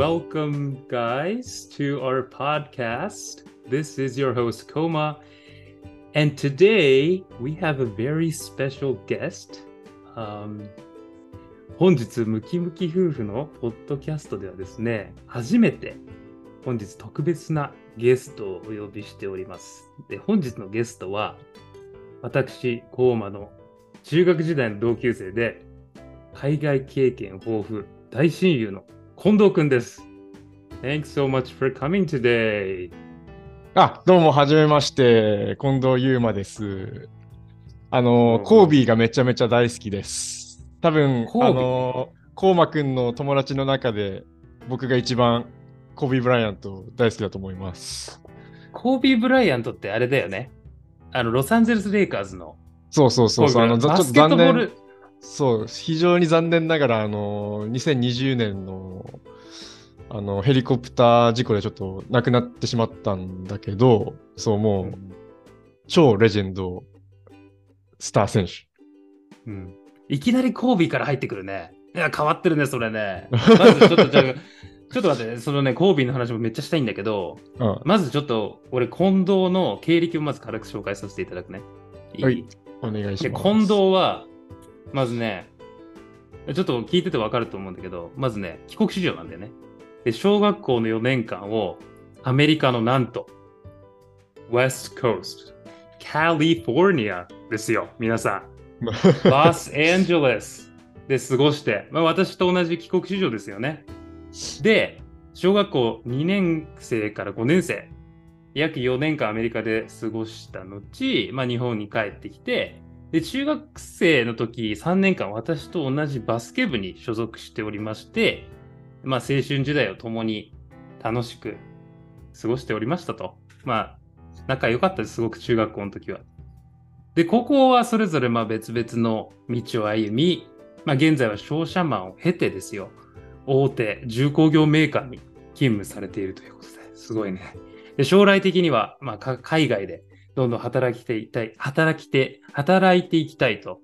Welcome, guys, to our podcast. This is your host, Koma. And today, we have a very special guest. 本日、ムキムキ夫婦のポッドキャストではですね、初めて本日特別なゲストをお呼びしております。で、本日のゲストは、私、Komaの中学時代の同級生で、海外経験豊富、大親友の近藤くんです。Thanks so much for coming today. あ、どうもはじめまして、近藤優馬です。コービーがめちゃめちゃ大好きです。多分コーマくんの友達の中で僕が一番コービー・ブライアント大好きだと思います。コービー・ブライアントってあれだよね。ロサンゼルス・レイカーズの。そう。バスケットボール。そう、非常に残念ながら、2020年の、ヘリコプター事故でちょっと亡くなってしまったんだけど、そう、もう、超レジェンド、スター選手。うん。いきなりコービーから入ってくるね。いや、変わってるね、それね。まずちょっと待ってね、そのね、コービーの話もめっちゃしたいんだけど、うん、まずちょっと、俺、近藤の経歴をまず軽く紹介させていただくね。はい。お願いします。で、近藤は、まずね、ちょっと聞いてて分かると思うんだけど、まずね、帰国子女なんだよね。で、小学校の4年間をアメリカのなんと、West Coast、California ですよ、皆さん。Los Angeles で過ごして、まあ、私と同じ帰国子女ですよね。で、小学校2年生から5年生、約4年間アメリカで過ごした後、まあ、日本に帰ってきて、で中学生の時3年間私と同じバスケ部に所属しておりまして、まあ、青春時代を共に楽しく過ごしておりましたと。まあ仲良かったです、すごく中学校の時は。で高校はそれぞれまあ別々の道を歩み、まあ、現在は商社マンを経てですよ、大手重工業メーカーに勤務されているということで、すごいね。で将来的にはまあ海外でどんどん働いていきたいと、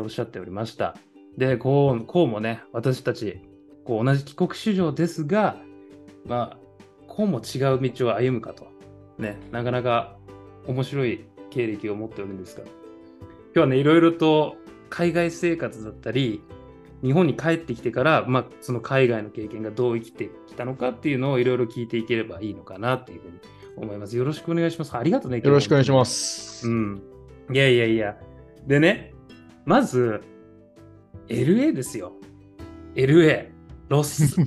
おっしゃっておりました。で、こうもね、私たちこう同じ帰国子女ですが、まあこうも違う道を歩むかとね、なかなか面白い経歴を持っておるんですが、今日はねいろいろと海外生活だったり、日本に帰ってきてからまあその海外の経験がどう生きてきたのかっていうのをいろいろ聞いていければいいのかなっていうふうに。思います。よろしくお願いします。ありがとうね。よろしくお願いします。うん。いやでね、まず LA ですよ。 LA ロスアン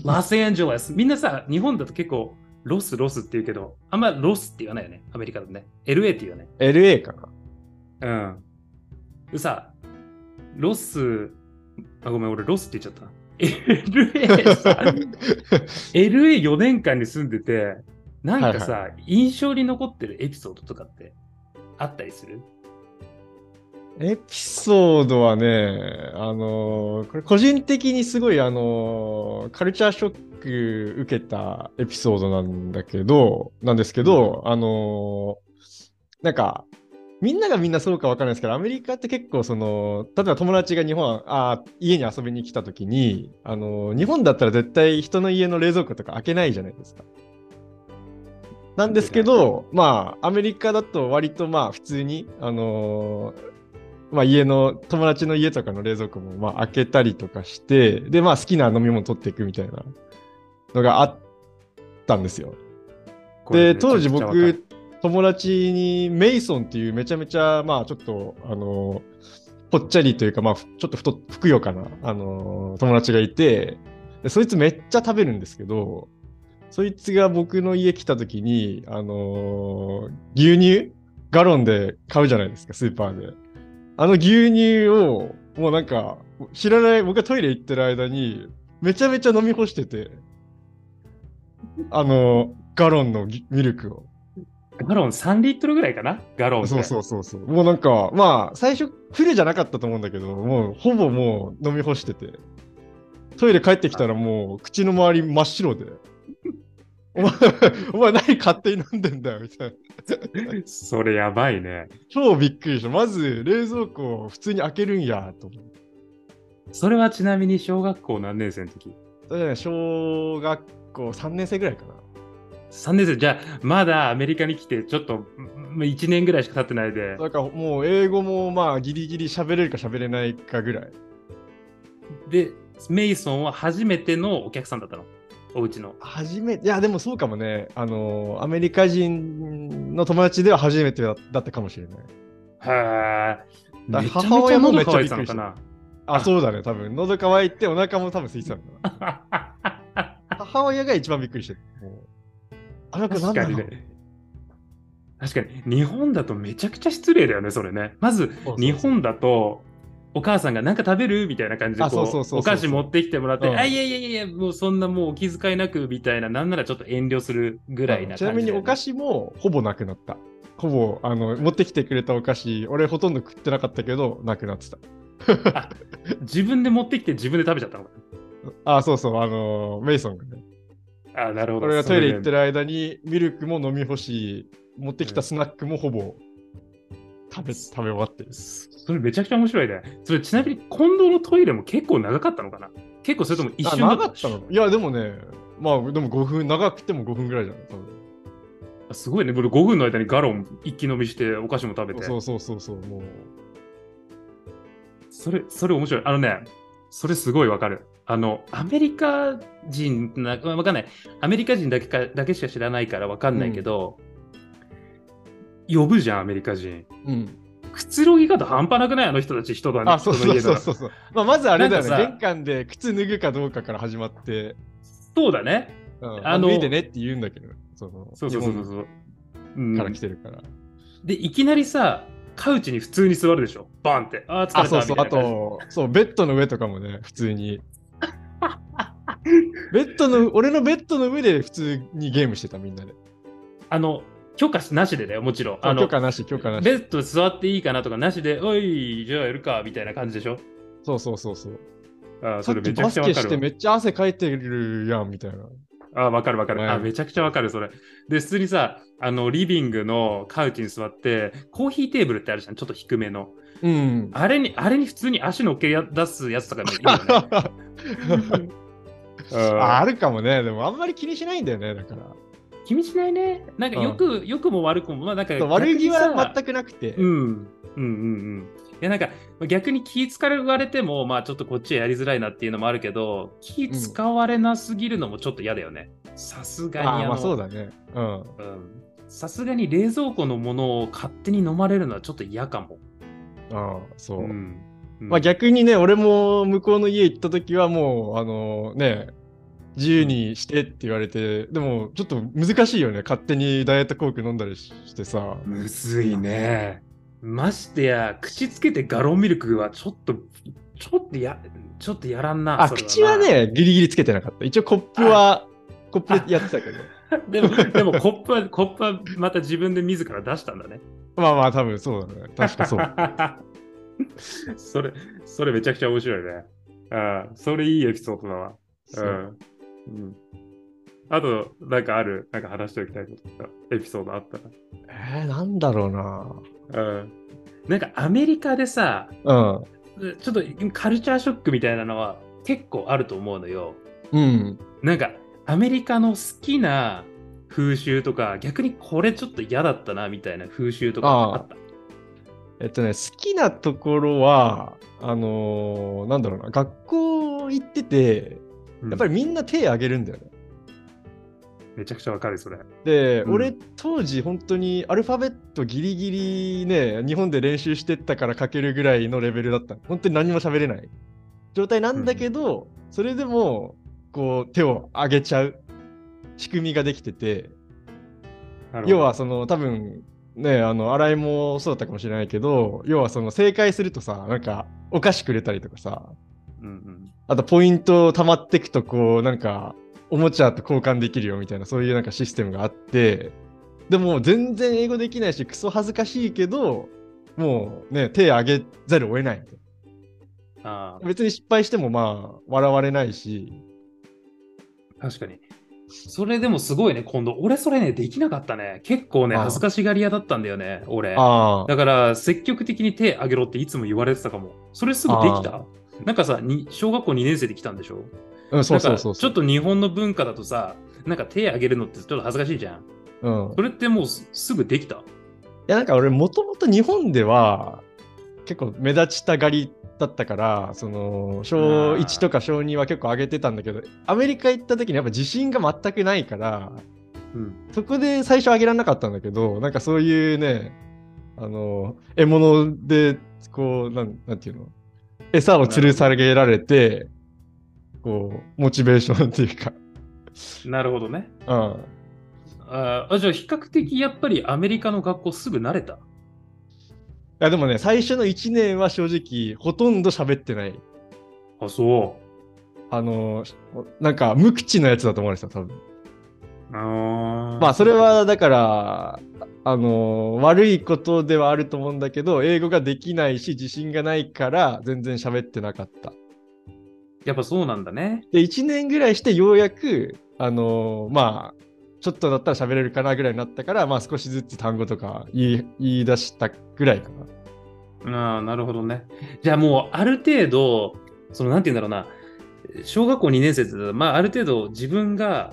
ジェレス。みんなさ、日本だと結構ロスって言うけど、あんまロスって言わないよね、アメリカだとね。 LA って言わない。 LA かな。うん。さロス、あ、ごめん、俺ロスって言っちゃった。 LA さLA4 年間に住んでて、なんかさ、はいはい、印象に残ってるエピソードとかってあったりする？エピソードはね、これ個人的にすごいカルチャーショック受けたエピソードなんですけど、うん、なんかみんながみんなそうかわからないですけど、アメリカって結構その、例えば友達が家に遊びに来た時に、日本だったら絶対人の家の冷蔵庫とか開けないじゃないですか。なんですけど、まあアメリカだと割とまあ普通にまあ友達の家とかの冷蔵庫もまあ開けたりとかして、でまあ好きな飲み物取っていくみたいなのがあったんですよ。で当時僕友達にメイソンっていうめちゃめちゃまあちょっとぽっちゃりというかまあちょっとふくよかな友達がいて、でそいつめっちゃ食べるんですけど。そいつが僕の家来た時に、牛乳ガロンで買うじゃないですか、スーパーで。あの牛乳をもうなんか知らない、僕がトイレ行ってる間にめちゃめちゃ飲み干してて、ガロンのミルクを。ガロン3リットルぐらいかな、ガロンって。そう。もうなんかまあ最初フルじゃなかったと思うんだけど、もうほぼもう飲み干してて、トイレ帰ってきたらもう口の周り真っ白で。お前何勝手に飲んでんだよみたいな。それやばいね。超びっくりした。まず冷蔵庫を普通に開けるんやと思う。それはちなみに小学校何年生の時？小学校3年生ぐらいかな。3年生じゃあまだアメリカに来てちょっと1年ぐらいしか経ってないで、だからもう英語もまあギリギリ喋れるか喋れないかぐらいで、メイソンは初めてのお客さんだったの、おうちの。初めて、いやでもそうかもね、アメリカ人の友達では初めてだったかもしれない。へえ、母親もめっちゃびっくりした。あ、そうだね、多分喉乾いてお腹も多分空いてたんだな母親が一番びっくりしてる。あの子なんだろう。確かに日本だとめちゃくちゃ失礼だよね、それね。まず日本だとお母さんがなんか食べるみたいな感じでお菓子持ってきてもらって、うん、あ、いやいやいや、もうそんなもうお気遣いなくみたいな、なんならちょっと遠慮するぐらいな感じ、ね。ちなみにお菓子もほぼなくなった。ほぼ持ってきてくれたお菓子、俺ほとんど食ってなかったけどなくなってた自分で持ってきて自分で食べちゃったのか。あ、そうそう、メイソンがね。あ、なるほど。俺がトイレ行ってる間にミルクも飲み干し、持ってきたスナックもほぼ食べ終わってる。それめちゃくちゃ面白いね。それちなみに近藤のトイレも結構長かったのかな。結構それとも一瞬だった。長かったの。いやでもね、まあでも5分、長くても5分ぐらいじゃない。多分すごいね。これ5分の間にガロン一気飲みしてお菓子も食べて。そうそうそうそう。もうそれ面白い。ね、それすごいわかる。アメリカ人なわかんない。アメリカ人だけしか知らないからわかんないけど。うん、呼ぶじゃんアメリカ人、うん、くつろぎ方半端なくない、あの人たち。人だね。あ、そうそうそうそうそう、まあ、まずあれだよね、玄関で靴脱ぐかどうかから始まって。そうだね、うん、脱いでねって言うんだけど、そうから来てるから、うん、でいきなりさカウチに普通に座るでしょ、バンって。あ、疲れたみたいな。あ、そうそう、あとそうベッドの上とかもね、普通にベッドの俺のベッドの上で普通にゲームしてた、みんなで。許可なしでだよ、もちろん。許可なし。ベッド座っていいかなとかなしで、おい、じゃあやるか、みたいな感じでしょ。そうそうそうそう。あ、それめちゃくちゃわかる。バスケしてめっちゃ汗かいてるやん、みたいな。あ、わかるわかる。あ、めちゃくちゃわかる、それ。で、普通にさ、リビングのカウチに座って、コーヒーテーブルってあるじゃん、ちょっと低めの。うん。あれに普通に足のっけ出すやつとかもいるよね。あるかもね。でもあんまり気にしないんだよね、だから。気にしないね。なんかよくも悪くも、まあなんか悪気は全くなくて。いやなんか逆に気使われても、まあちょっとこっちやりづらいなっていうのもあるけど、気使われなすぎるのもちょっと嫌だよね。さすがにまあそうだね。うん。さすがに冷蔵庫のものを勝手に飲まれるのはちょっと嫌かも。ああ、そう。うんうん、まあ逆にね、俺も向こうの家行った時はもうね。自由にしてって言われて、でもちょっと難しいよね、勝手にダイエットコーク飲んだりしてさ。むずいね。ましてや口つけてガロンミルクはちょっとやらんな。あ、それはな。口はねギリギリつけてなかった。一応コップでやってたけどでもコップはまた自分で自ら出したんだねまあまあ多分そうだね、確かそうそれめちゃくちゃ面白いね。あ、それいいエピソードだわ。うん、あとなんかある、なんか話しておきたいこととかエピソードあったら。なんだろうな。なんかアメリカでさ、ちょっとカルチャーショックみたいなのは結構あると思うのよ。うん。なんかアメリカの好きな風習とか、逆にこれちょっと嫌だったなみたいな風習とかあった？好きなところはなんだろうな、学校行ってて。やっぱりみんな手あげるんだよね。めちゃくちゃわかるそれ。で、俺当時本当にアルファベットギリギリね、日本で練習してったから書けるぐらいのレベルだった。本当に何も喋れない状態なんだけど、それでもこう手をあげちゃう仕組みができてて、要は多分ね、新井もそうだったかもしれないけど、要は正解するとさ、なんかお菓子くれたりとかさ。うんうん、あとポイント溜まってくとこうなんかおもちゃと交換できるよみたいな、そういうなんかシステムがあって、でも全然英語できないしクソ恥ずかしいけど、もうね手あげざるを得ない。あ、別に失敗してもまあ笑われないし。確かにそれでもすごいね。今度俺それねできなかったね。結構ね恥ずかしがり屋だったんだよね俺。あ、だから積極的に手あげろっていつも言われてたかも。それすぐできた？なんかさ、小学校2年生で来たんでしょ。うん、そうそうそうそう。ちょっと日本の文化だとさ、なんか手挙げるのってちょっと恥ずかしいじゃん。うん。それってもうすぐできた？いや、なんか俺もともと日本では結構目立ちたがりだったから、その小1とか小2は結構上げてたんだけど、アメリカ行った時にやっぱ自信が全くないから、うん、そこで最初上げられなかったんだけど、なんかそういうね、獲物でこうなんていうの、餌を吊る下げられて、こうモチベーションっていうか。なるほどね。うん。あ、じゃあ比較的やっぱりアメリカの学校すぐ慣れた？いやでもね、最初の1年は正直ほとんど喋ってない。あ、そう。なんか無口のやつだと思われてた、多分。まあそれはだから、悪いことではあると思うんだけど、英語ができないし自信がないから全然喋ってなかった。やっぱそうなんだね。で、1年ぐらいしてようやく、まあ、ちょっとだったら喋れるかなぐらいになったから、まあ少しずつ単語とか言い出したぐらいかな。ああ、なるほどね。じゃあもうある程度、そのなんて言うんだろうな、小学校2年生で、まあある程度自分が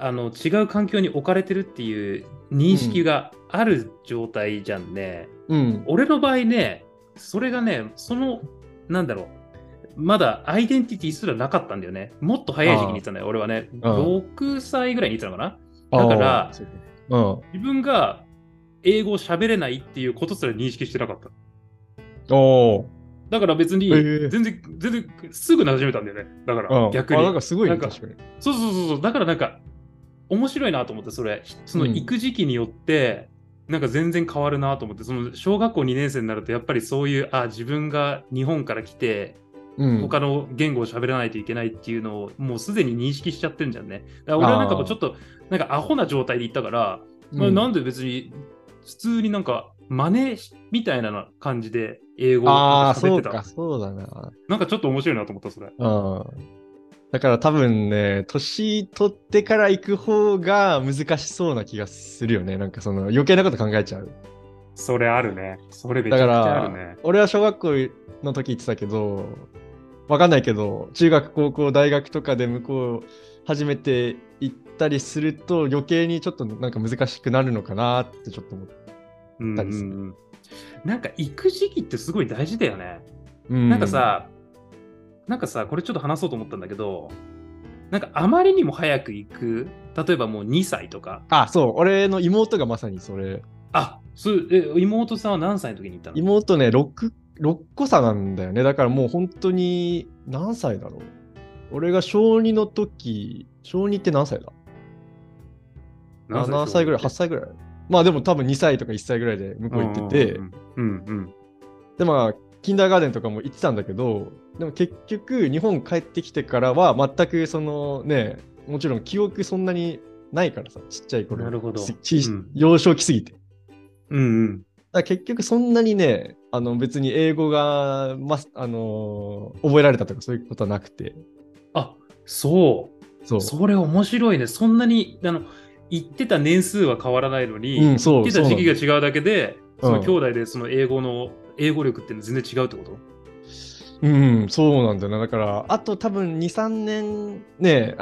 違う環境に置かれてるっていう認識がある状態じゃんね。うん。俺の場合ね、それがね、なんだろう、まだアイデンティティすらなかったんだよね。もっと早い時期に言ってたんだよ。俺はね、6歳ぐらいに言ってたのかな。だから、自分が英語を喋れないっていうことすら認識してなかった。だから別に、全然すぐ馴染めたんだよね。だから、逆に。なんかすごいね、確かに。そう。だからなんか、面白いなと思って、それ。その行く時期によって、なんか全然変わるなと思って、その小学校2年生になると、やっぱりそういう、自分が日本から来て、他の言語を喋らないといけないっていうのをもうすでに認識しちゃってるんじゃんね。だから俺はなんかこうちょっとなんかアホな状態で行ったから、なんで別に普通になんか真似みたいな感じで英語を喋ってた。ああ、そうだな。なんかちょっと面白いなと思ったそれ。だから多分ね、年取ってから行く方が難しそうな気がするよね。なんかその余計なこと考えちゃう。それあるね。それめちゃくちゃあるね。だから俺は小学校の時言ってたけど。わかんないけど、中学、高校、大学とかで向こう初めて行ったりすると余計にちょっとなんか難しくなるのかなってちょっと思ったりする。なんか行く時期ってすごい大事だよね。なんかさ、これちょっと話そうと思ったんだけど、なんかあまりにも早く行く、例えばもう2歳とか。あ、そう、俺の妹がまさにそれ。あ、妹さんは何歳の時に行ったの？妹ね、6個差なんだよね。だからもう本当に何歳だろう。俺が小2の時、小2って何歳だ？7歳ぐらい、8歳ぐらい。まあでも多分2歳とか1歳ぐらいで向こう行ってて、でまあキンダーガーデンとかも行ってたんだけど、でも結局日本帰ってきてからは全くそのね、もちろん記憶そんなにないからさ、ちっちゃい頃。なるほど。幼少期すぎて。だ結局そんなにね、別に英語が、覚えられたとかそういうことはなくて。あ、そう。それ面白いね。そんなに、言ってた年数は変わらないのに、言ってた時期が違うだけで、その兄弟でその英語力って全然違うってこと？そうなんだよな。だから、あと多分2、3年ね、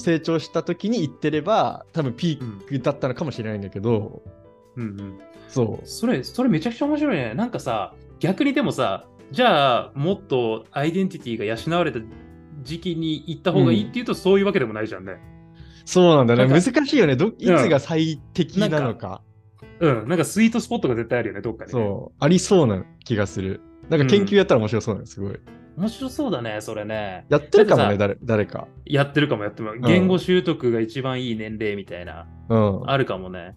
成長した時に言ってれば、多分ピークだったのかもしれないんだけど、それめちゃくちゃ面白いね。なんかさ、逆にでもさ、じゃあもっとアイデンティティが養われた時期に行った方がいいっていうと、そういうわけでもないじゃんね。そうなんだね。難しいよね。いつが最適なのか。なんかスイートスポットが絶対あるよね、どっかに。そう、ありそうな気がする。なんか研究やったら面白そうなの、すごい。面白そうだね、それね。やってるかもね、誰か。やってるかも、やっても。言語習得が一番いい年齢みたいな、あるかもね。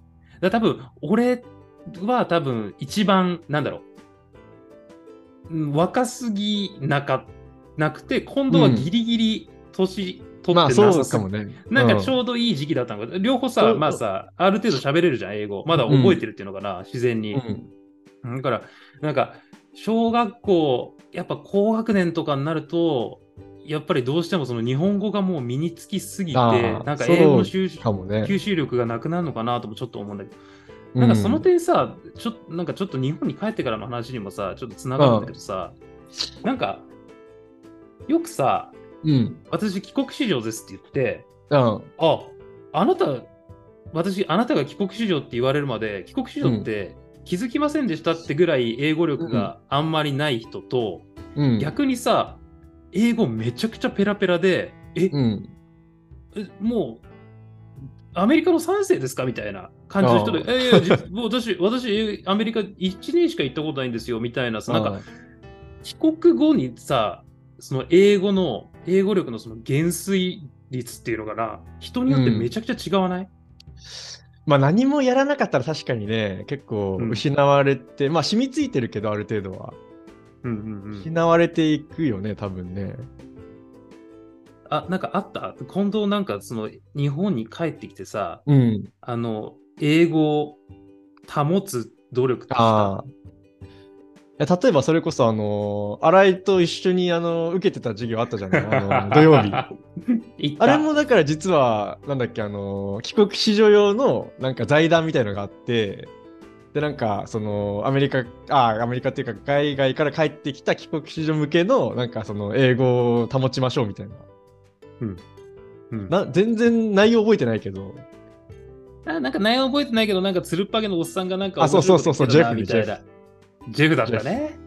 多分俺は多分一番なんだろう、若すぎなくて、今度はギリギリ年取ってなさ、そうかもね。なんかちょうどいい時期だったのか、両方さ、まあさ、ある程度喋れるじゃん、英語まだ覚えてるっていうのかな、自然に。だからなんか小学校やっぱ高学年とかになると、やっぱりどうしてもその日本語がもう身につきすぎて、なんか英語の吸収力がなくなるのかなともちょっと思うんだけど、なんかその点さ、なんかちょっと日本に帰ってからの話にもさ、ちょっとつながるんだけどさ、なんかよくさ、私帰国子女ですって言って、あなた、私、あなたが帰国子女って言われるまで、帰国子女って気づきませんでしたってぐらい英語力があんまりない人と、うん、逆にさ、英語めちゃくちゃペラペラで、もう、アメリカの3世ですかみたいな感じの人で、もう私、アメリカ1年しか行ったことないんですよ、みたいなさ、なんか、帰国後にさ、その英語力のその減衰率っていうのかな、人によってめちゃくちゃ違わない？まあ何もやらなかったら確かにね、結構失われて、まあ染みついてるけど、ある程度は。失われていくよね、多分ね。なんかあった近藤、なんかその日本に帰ってきてさ、英語を保つ努力ってした？例えばそれこそ新井と一緒に受けてた授業あったじゃない、土曜日あれもだから実はなんだっけ、帰国子女用のなんか財団みたいのがあって、でなんかそのアメリカっていうか海外から帰ってきた帰国子女向けのなんかその英語を保ちましょうみたいな、全然内容覚えてないけど、なんか内容覚えてないけど、なんかつるっぱげのおっさんがなんか、そう、ジェフだったね。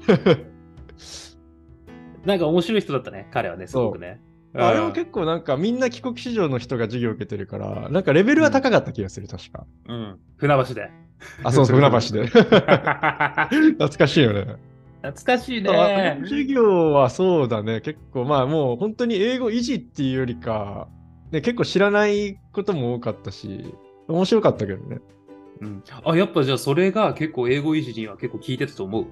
なんか面白い人だったね、彼はね、すごくね。あれも結構なんかみんな帰国子女の人が授業を受けてるから、なんかレベルは高かった気がする、確か。船橋で。船橋で。懐かしいよね。懐かしいね。授業はそうだね、結構まあもう本当に英語維持っていうよりか、ね、結構知らないことも多かったし、面白かったけどね。やっぱじゃあそれが結構英語維持には結構効いてたと思う？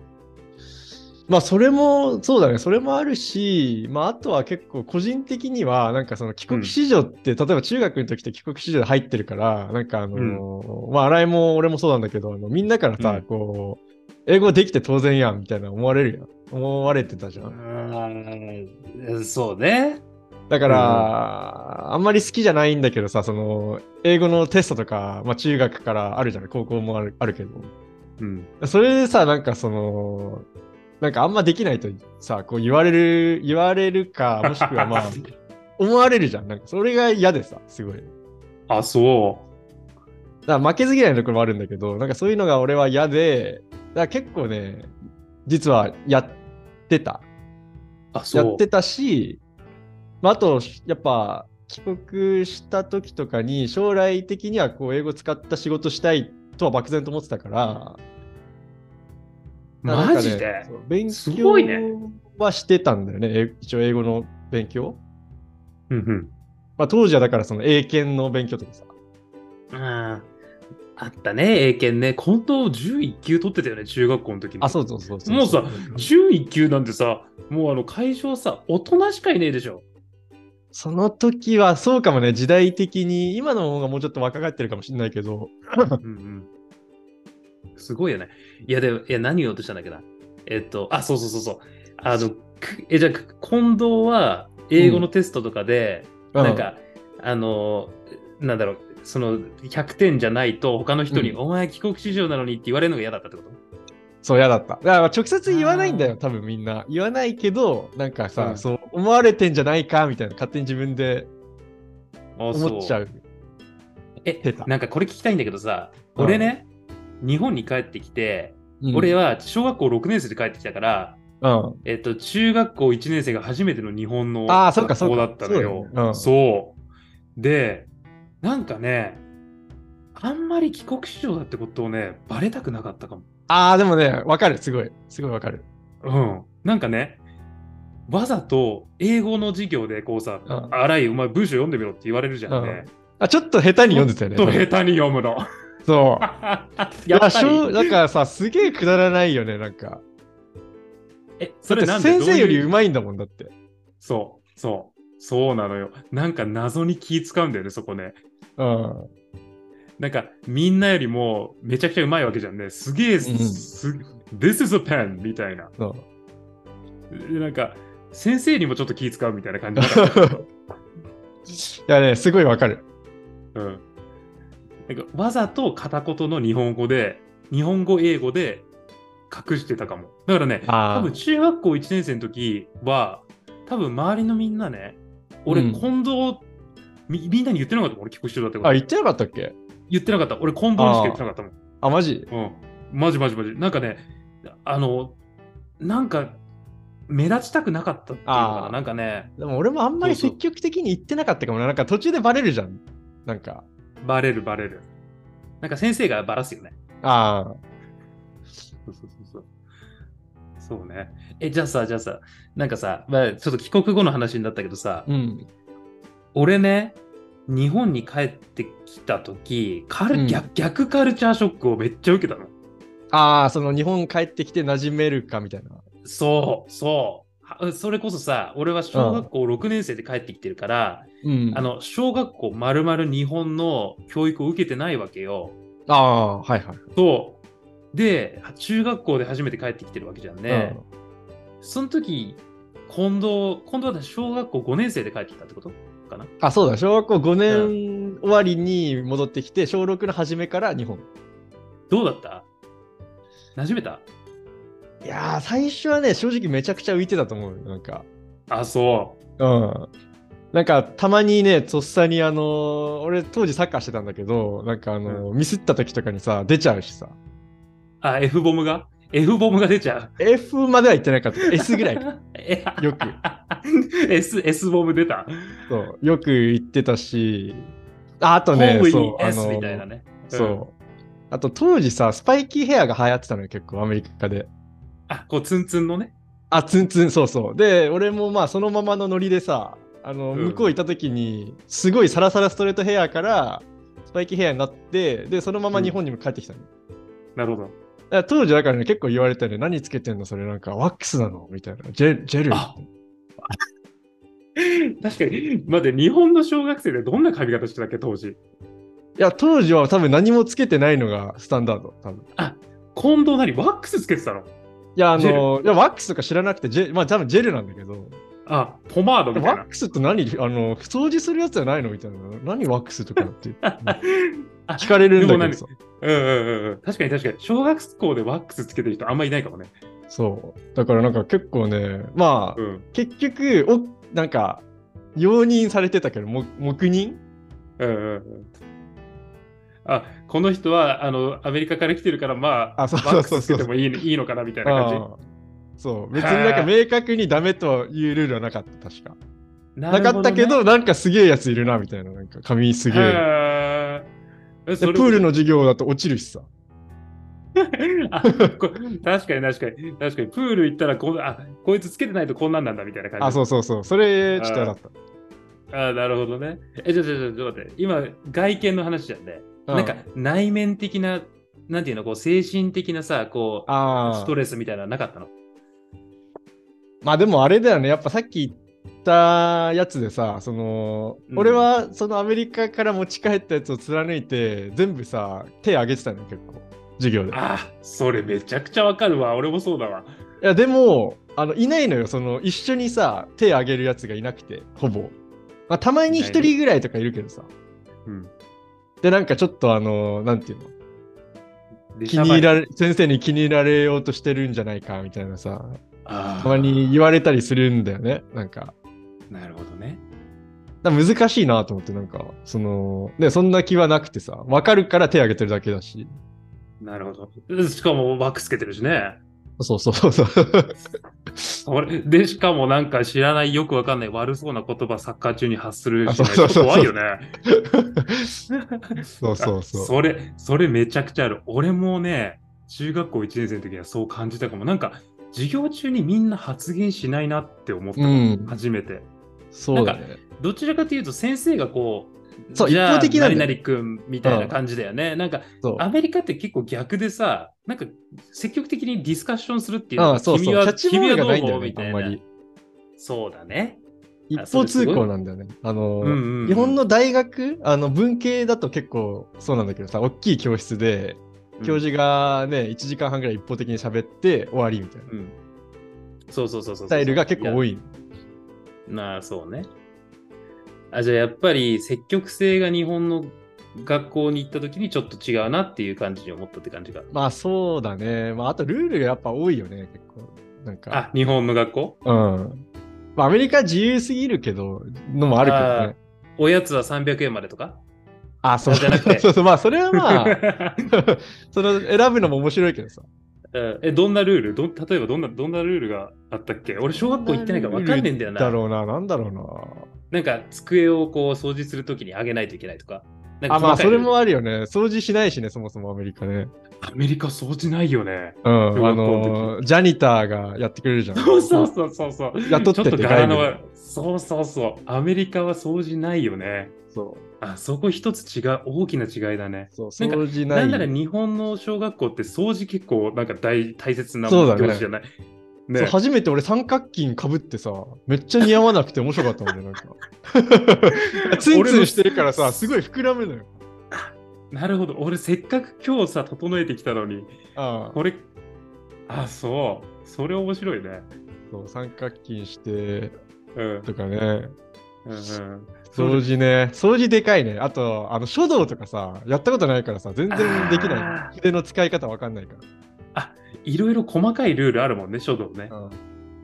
まあそれもそうだね、それもあるし、まああとは結構個人的にはなんかその帰国子女って、例えば中学の時って帰国子女で入ってるから、なんかまあ新井も俺もそうなんだけど、みんなからさ、こう英語できて当然やんみたいな思われてたじゃん。そうね。だから、あんまり好きじゃないんだけどさ、その英語のテストとか、まあ、中学からあるじゃない、高校もあるけど、それでさ、なんかそのなんかあんまできないとさ、こう言われるか、もしくはまあ思われるじゃん。なんかそれが嫌でさ、すごい。そう。だから負けず嫌いのところもあるんだけど、なんかそういうのが俺は嫌で、だから結構ね、実はやってた。やってたし。まあ、あとやっぱ帰国した時とかに将来的にはこう英語使った仕事したいとは漠然と思ってたから、マジで勉強はしてたんだよね、一応英語の勉強。まあ、当時はだからその英検の勉強とかさ。あったね、英検ね。近藤11級取ってたよね、中学校の時に。そう。もうさ、11級なんてさ、もう会社はさ、大人しかいねえでしょ。その時はそうかもね、時代的に。今の方がもうちょっと若返ってるかもしれないけど。すごいよね。いや、何言おうとしたんだっけな。そう。じゃあ、近藤は英語のテストとかで、なんか、なんだろう、その100点じゃないと、他の人に、お前帰国子女なのにって言われるのが嫌だったってこと？そう、嫌だった。だから直接言わないんだよ、多分みんな。言わないけど、なんかさ、そう思われてんじゃないかみたいな、勝手に自分で思っちゃう。なんかこれ聞きたいんだけどさ、俺ね、日本に帰ってきて、俺は小学校6年生で帰ってきたから、中学校1年生が初めての日本の学校だったのよ。そう。で、なんかね、あんまり帰国子女だってことをね、バレたくなかったかも。でもね、わかる、すごいわかる。なんかね、わざと英語の授業でこうさ、新井、お前文章読んでみろって言われるじゃんね。ちょっと下手に読んでたよね。ちょっと下手に読むの。そう。なんかさ、すげえくだらないよね、なんか。それなんで先生よりうまいんだもんだって。そうなのよ。なんか謎に気使うんだよね、そこね。なんかみんなよりもめちゃくちゃうまいわけじゃんね。すげえ、This is a pen みたいな。なんか先生にもちょっと気使うみたいな感じだった。いやね、すごいわかる。なんかわざと片言の日本語英語で隠してたかも。だからね、多分中学校1年生の時は、多分周りのみんなね、俺近藤みんなに言ってなかったもん。俺結構一緒だったから。あ、言ってなかったっけ？言ってなかった。俺コンボにしか言ってなかったもん。あ、マジ？うん。マジ。なんかね、なんか目立ちたくなかったっていうか、なんかね。でも俺もあんまり積極的に言ってなかったかもな。なんか途中でバレるじゃん。なんか。バレる。なんか先生がバラすよね。ああ。そう。そうね。じゃあさ、なんかさ、まあ、ちょっと帰国後の話になったけどさ、うん、俺ね、日本に帰ってきたとき、逆カルチャーショックをめっちゃ受けたの。ああ、その日本帰ってきて馴染めるかみたいな。そう。それこそさ、俺は小学校6年生で帰ってきてるから、うん、小学校丸々日本の教育を受けてないわけよ。ああ、はいはい。そう。で、中学校で初めて帰ってきてるわけじゃんね。うん、その時、今度は小学校5年生で帰ってきたってことかな。あ、そうだ。小学校5年終わりに戻ってきて、うん、小6の初めから日本。どうだった？馴染めた？いやー、最初はね、正直めちゃくちゃ浮いてたと思う。なんか。あ、そう。うん。なんか、たまにね、とっさに俺当時サッカーしてたんだけど、なんかうん、ミスった時とかにさ、出ちゃうしさ。あ、Fボムが出ちゃう。F までは言ってなかった。S ぐらい。よく。S ボム出た。そう。よく言ってたし、あとね、そう。S みたいなね。そう。あと当時さ、スパイキーヘアが流行ってたのよ、結構アメリカで。あ、こうツンツンのね。あ、ツンツン、そう。で、俺もまあそのままのノリでさ、向こう行った時に、すごいサラサラストレートヘアからスパイキーヘアになって、で、そのまま日本にも帰ってきたの。うん、なるほど。当時だからね、結構言われたよね。何つけてんのそれ、なんかワックスなのみたいな。ジェル。確かに。待って、日本の小学生でどんな髪型してたっけ、当時。いや、当時は多分何もつけてないのがスタンダード。多分。あ、今度何ワックスつけてたの？いや、ワックスとか知らなくて、まあ多分ジェルなんだけど。あ、ポマードみたいな。ワックスって何、掃除するやつじゃないのみたいな。何ワックスとかって。聞かれるんだけどさ。うん。確かに。小学校でワックスつけてる人あんまいないかもね。そう。だからなんか結構ね、まあ、うん、結局なんか容認されてたけど、黙認。うん。あ、この人はアメリカから来てるから、まあ、ワックスつけてもいいのかなみたいな感じ。そう。別になんか明確にダメというルールはなかった、確か。なかったけど、なんかすげえやついるなみたいな、なんか髪すげえ。プールの授業だと落ちるしさ。確かに。プール行ったらこいつつけてないとこんなんなんだみたいな感じ。あ、そう。それ、ちょっとだった。ああ、なるほどね。ちょっと待って。今、外見の話じゃんね。なんか、内面的な、なんていうの、こう、精神的なさ、こう、ストレスみたいなのなかったの？まあでもあれだよね。やっぱさっき言ったやつでさ、俺はそのアメリカから持ち帰ったやつを貫いて全部さ手挙げてたの、結構授業で。あ、それめちゃくちゃわかるわ。俺もそうだわ。いやでもいないのよ、その一緒にさ手挙げるやつがいなくて、ほぼ、まあ、たまに一人ぐらいとかいるけどさ、うん、でなんかちょっとなんていうの、先生に気に入られようとしてるんじゃないかみたいなさ、たまに言われたりするんだよね。なんか。なるほどね。難しいなと思って、なんか、そんな気はなくてさ、わかるから手挙げてるだけだし。なるほど。しかも、バックつけてるしね。そう。で、しかもなんか知らない、よくわかんない悪そうな言葉、サッカー中に発するし、ね、そう怖いよね。そう。それめちゃくちゃある。俺もね、中学校1年生の時はそう感じたかも。なんか、授業中にみんな発言しないなって思った、うん、初めて。そうだね。なんかどちらかというと先生がこう、そう、一方的な何々君みたいな感じだよね。なんかアメリカって結構逆でさ、なんか積極的にディスカッションするっていうのは、君はどう思うみたいな。そうだね。一方通行なんだよね。日本の大学、文系だと結構そうなんだけどさ、大きい教室で。教授がね、1時間半ぐらい一方的に喋って終わりみたいな、うん、そうスタイルが結構多い。なあ、そうね。あ、じゃあやっぱり積極性が日本の学校に行った時にちょっと違うなっていう感じに思ったって感じが。まあそうだね。まああとルールがやっぱ多いよね、結構。なんか、あ、日本の学校、うん、まあ、アメリカ自由すぎるけどのもあるけどね。おやつは300円までとか。あ、そうじゃなくて。そうそう、まあそれはまあその選ぶのも面白いけどさ。どんなルール、例えばどんなルールがあったっけ。俺小学校行ってないから分かんねえんだよな。だろうな、なんだろうな。なんか机をこう掃除するときにあげないといけないとか。なんか、あ、まあそれもあるよね。掃除しないしね、そもそもアメリカね。アメリカ掃除ないよね。うん、ジャニターがやってくれるじゃん。そうそうそうそう。雇ってて、ちょっと柄の、そうそうそう。アメリカは掃除ないよね。そう。あそこ一つ違う、大きな違いだね。そう、掃除ない。なんなら日本の小学校って掃除結構なんか大切なものじゃない。ね、そう、初めて俺三角巾かぶってさ、めっちゃ似合わなくて面白かったもんね、なんか。ツンツンしてるからさ、すごい膨らむのよ。なるほど、俺せっかく今日さ、整えてきたのに、これ、あ、そう、それ面白いね。そう、三角巾して、うん、とかね。うんうん、掃除ね、掃除でかいね。あと、書道とかさ、やったことないからさ、全然できない。筆の使い方わかんないから。あ、いろいろ細かいルールあるもんね、書道ね。うん、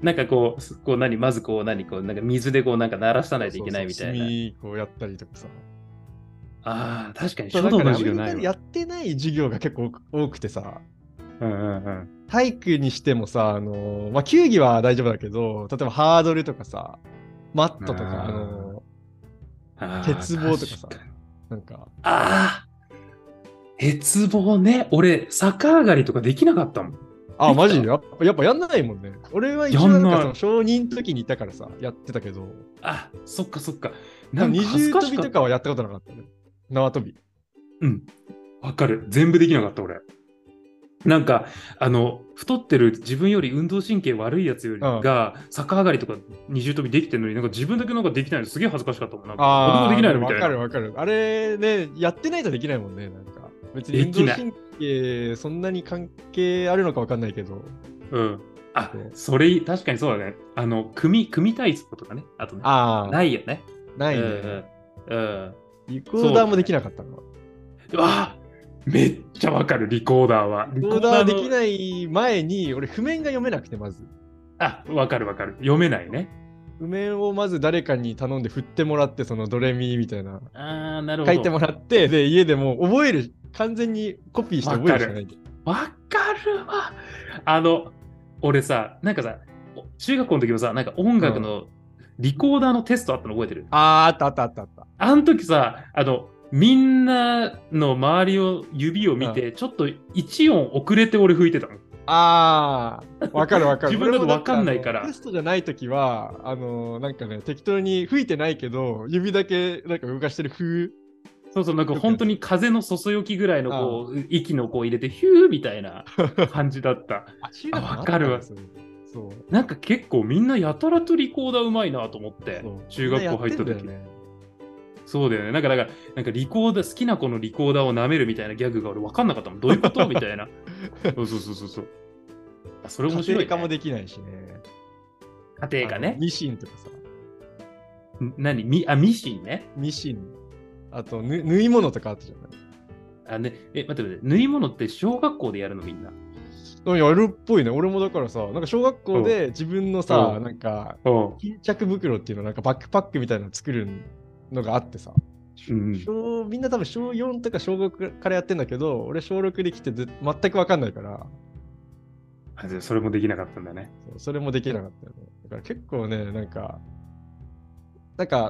なんかこう何、まずこう何、こうなんか水でこうなんか鳴らさないといけないみたいな。墨こうやったりとかさ。ああ、確かに書道の授業ないわ。やってない授業が結構多くてさ。うんうんうん。体育にしてもさ、まあ、球技は大丈夫だけど、例えばハードルとかさ。マットとか、鉄棒とかさ、なんか。ああ、鉄棒ね。俺、逆上がりとかできなかったもん。あ、マジでやっぱやんないもんね。俺は一応なんか小2の時にいたからさ、やってたけど。あ、そっかそっか。なんか二重跳びとかはやったことなかったね。縄跳び。うん。わかる。全部できなかった、俺。なんか、太ってる自分より運動神経悪いやつよりが、逆上がりとか二重跳びできてるのに、なんか自分だけなんかできないのすげえ恥ずかしかったもん。なんか僕もできないのみたいな。わかるわかる。あれね、やってないとできないもんね。なんか別に運動神経そんなに関係あるのかわかんないけど。うん。あ、それ確かにそうだね。組体操とかね。あとね。あ、ないよね。ないね。うん。リコーダーもできなかったの。うわ。めっちゃわかる、リコーダーは。リコーダーできない前に、俺、譜面が読めなくて、まず。あ、わかるわかる。読めないね。譜面をまず誰かに頼んで振ってもらって、そのドレミみたいな。ああ、なるほど。書いてもらって、で、家でも覚える、完全にコピーして覚えるしかない。わかるわ。俺さ、なんかさ、中学校の時もさ、なんか音楽のリコーダーのテストあったの覚えてる？あったあったあったあった。あの時さ、みんなの周りを指を見て、ちょっと1音遅れて俺吹いてたの。ああ、わかるわかる。自分だとわかんないから。テストじゃないときは、なんかね、適当に吹いてないけど、指だけなんか動かしてる風。そうそう、なんか本当に風のそそよきぐらいのこう、息のこう入れて、ヒューみたいな感じだった。あ、わかるわ。そう。なんか結構みんなやたらとリコーダーうまいなと思って、中学校入ったとき。そうだよね。なんかリコーダー、好きな子のリコーダーを舐めるみたいなギャグが俺分かんなかったもん。どういうことみたいな。そうそうそうそう。あ、それ面白い、ね。家庭科もできないしね。家庭科ね。ミシンとかさ。何？ミシンね。ミシン。あと縫い物とかあったじゃない。あ、ね、待って。縫い物って小学校でやるのみんな。やるっぽいね。俺もだからさ、なんか小学校で自分のさ、なんか巾着袋っていうのなんかバックパックみたいなの作るのがあってさ、みんな多分小4とか小5からやってんだけど、俺小6で来て全く分かんないから。あ、じゃあそれもできなかったんだね。それもできなかったよね。だから結構ね、なんか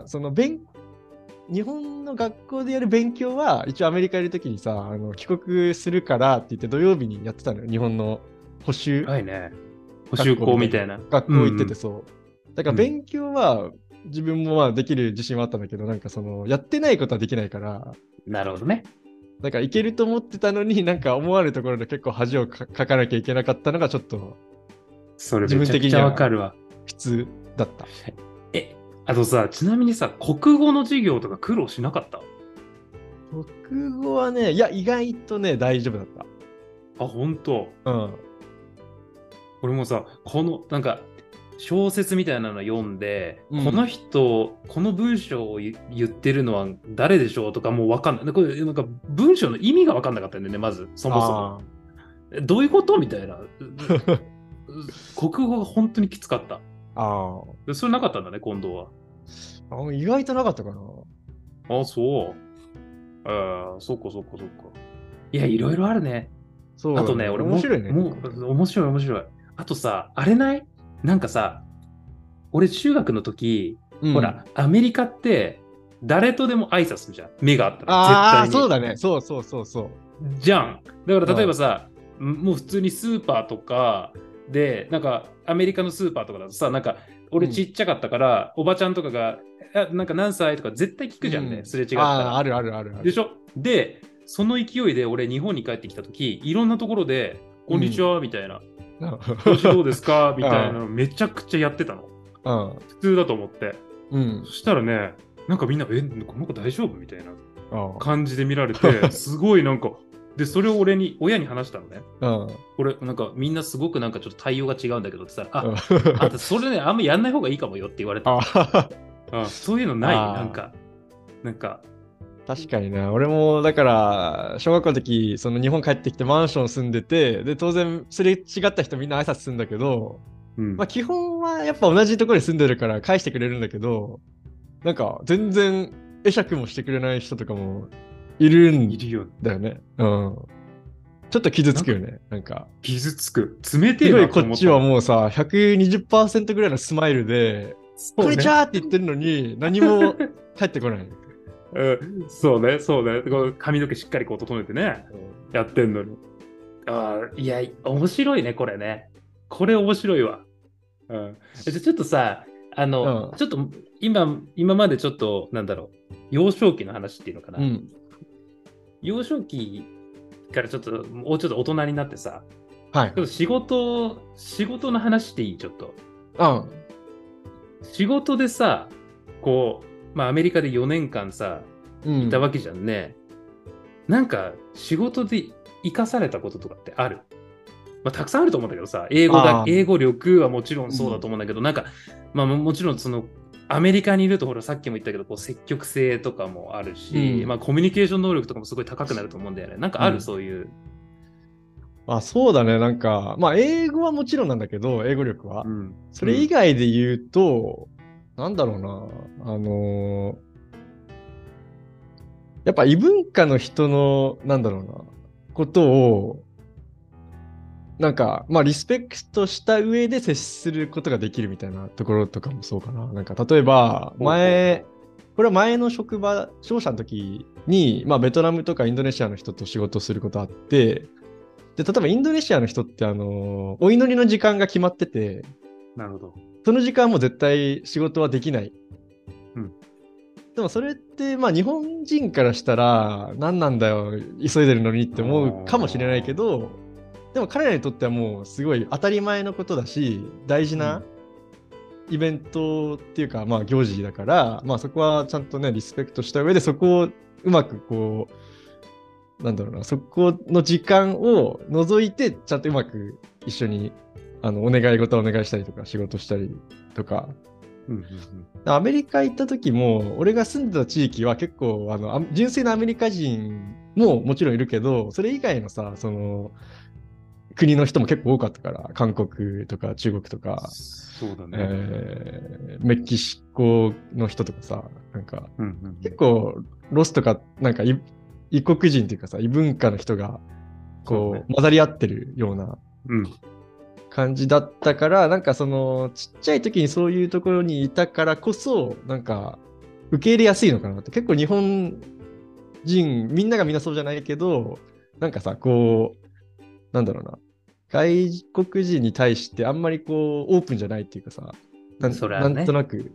その日本の学校でやる勉強は一応アメリカいるときにさ、帰国するからって言って土曜日にやってたのよ。日本の補習、はいね、補習校みたいな学校行ってて、そうだから勉強は自分もまあできる自信はあったんだけど、なんかそのやってないことはできないから。なるほどね。なんかいけると思ってたのに、なんか思わぬところで結構恥をかかなきゃいけなかったのがちょっと、それめちゃくちゃわかるわ。普通だった。あとさ、ちなみにさ、国語の授業とか苦労しなかった？国語はね、いや意外とね大丈夫だった。あ、本当。うん。俺もさ、このなんか。小説みたいなの読んで、この人この文章を言ってるのは誰でしょうとかもう分かんない。なんか文章の意味が分かんなかったんだよね、まずそもそも。どういうことみたいな。国語が本当にきつかった。ああ。それなかったんだね、今度は。意外となかったかな。あ、そう。そっかそっかそっか。いや、いろいろあるね。そうだね。あとね、俺も面白いね。面白い。あとさ、あれない？なんかさ、俺中学の時、うん、ほらアメリカって誰とでも挨拶するじゃん。目があったら絶対に。ああ、そうだね。そう。じゃん。だから例えばさ、もう普通にスーパーとかで、なんかアメリカのスーパーとかだとさ、なんか俺ちっちゃかったから、うん、おばちゃんとかがなんか何歳とか絶対聞くじゃんね、うん、すれ違ったら。ある。でしょ。でその勢いで俺日本に帰ってきた時、いろんなところでこんにちはみたいな、うん、どうですかみたいなのめちゃくちゃやってたの。普通だと思って、うん、そしたらね、なんかみんなこの子大丈夫みたいな感じで見られて、すごいなんかで、それを親に話したのね。これなんかみんなすごくなんかちょっと対応が違うんだけどって言ったら、あんたそれねあんまやんない方がいいかもよって言われた。そういうのない？なんか確かにな。俺もだから小学校の時、その日本帰ってきてマンション住んでて、で当然すれ違った人みんな挨拶するんだけど、うん、まあ基本はやっぱ同じところに住んでるから返してくれるんだけど、なんか全然会釈もしてくれない人とかもいるんだよね。うん。ちょっと傷つくよね。なんか傷つく。冷てえなと思った。こっちはもうさ 120% ぐらいのスマイルで、こんにちはって言ってるのに何も返ってこない。うん、そうね。こう髪の毛しっかりこう整えてね、うん、やってんのに。ああ、いや、面白いね、これね。これ面白いわ。うん、じゃあちょっとさ、うん、ちょっと今までちょっと、なんだろう、幼少期の話っていうのかな。うん、幼少期からちょっと、もうちょっと大人になってさ、はい、ちょっと仕事の話っていい？ちょっと。うん。仕事でさ、こう、まあ、アメリカで4年間さいたわけじゃんね、うん、なんか仕事で生かされたこととかってある？まあ、たくさんあると思うんだけどさ、英語力はもちろんそうだと思うんだけど、うん、なんか、まあ、もちろんそのアメリカにいるとほらさっきも言ったけどこう積極性とかもあるし、うんまあ、コミュニケーション能力とかもすごい高くなると思うんだよね。なんかある、うん、そういうあ、そうだね。なんか、まあ、英語はもちろんなんだけど、英語力は、うん、それ以外で言うと、うんなんだろうな、やっぱ異文化の人のなんだろうなことをなんかまあリスペクトした上で接することができるみたいなところとかもそうかな。なんか例えば前の職場商社の時に、まあ、ベトナムとかインドネシアの人と仕事することあって、で例えばインドネシアの人ってお祈りの時間が決まってて。なるほど。その時間も絶対仕事はできない、うん、でもそれってまあ日本人からしたら何なんだよ急いでるのにって思うかもしれないけど、でも彼らにとってはもうすごい当たり前のことだし大事なイベントっていうかまあ行事だから、まあ、そこはちゃんとねリスペクトした上でそこをうまくこうなんだろうなそこの時間を除いてちゃんとうまく一緒にお願い事をお願いしたりとか仕事したりとか、うんうんうん、アメリカ行った時も俺が住んでた地域は結構純粋なアメリカ人ももちろんいるけどそれ以外のさその国の人も結構多かったから韓国とか中国とかそうだね、メキシコの人とかさなんか、うんうんうん、結構ロスとかなんか異国人っていうかさ異文化の人がこう、そうね、混ざり合ってるような、うん感じだったからなんかそのちっちゃい時にそういうところにいたからこそなんか受け入れやすいのかなって結構日本人みんながみんなそうじゃないけどなんかさこうなんだろうな外国人に対してあんまりこうオープンじゃないっていうかさ なんとなく